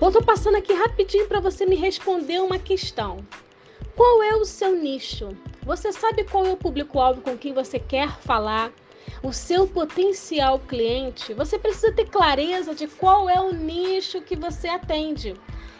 Bom, estou passando aqui rapidinho para você me responder uma questão. Qual é o seu nicho? Você sabe qual é o público-alvo com quem você quer falar? O seu potencial cliente? Você precisa ter clareza de qual é o nicho que você atende.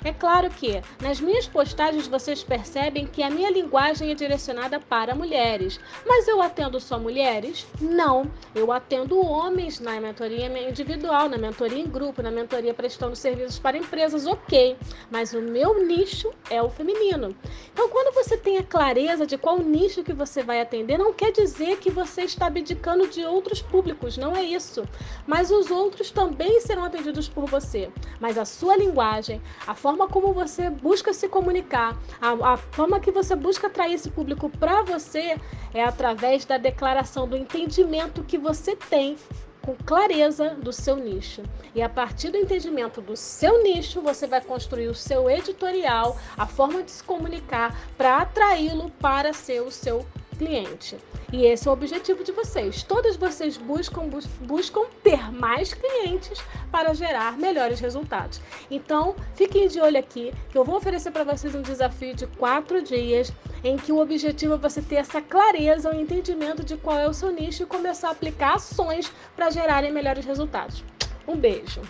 É claro que nas minhas postagens vocês percebem que a minha linguagem é direcionada para mulheres, mas eu atendo só mulheres? Não, eu atendo homens na mentoria individual, na mentoria em grupo, na mentoria prestando serviços para empresas, ok, mas o meu nicho é o feminino. Então, quando você tem a clareza de qual nicho que você vai atender, não quer dizer que você está abdicando de outros públicos, não é isso, mas os outros também serão atendidos por você, mas a sua linguagem, a forma como você busca se comunicar, a forma que você busca atrair esse público para você é através da declaração, do entendimento que você tem com clareza do seu nicho. E a partir do entendimento do seu nicho, você vai construir o seu editorial, a forma de se comunicar para atraí-lo para ser o seu cliente. E esse é o objetivo de vocês. Todas vocês buscam ter mais clientes para gerar melhores resultados. Então, fiquem de olho aqui, que eu vou oferecer para vocês um desafio de 4 dias, em que o objetivo é você ter essa clareza, o entendimento de qual é o seu nicho e começar a aplicar ações para gerarem melhores resultados. Um beijo!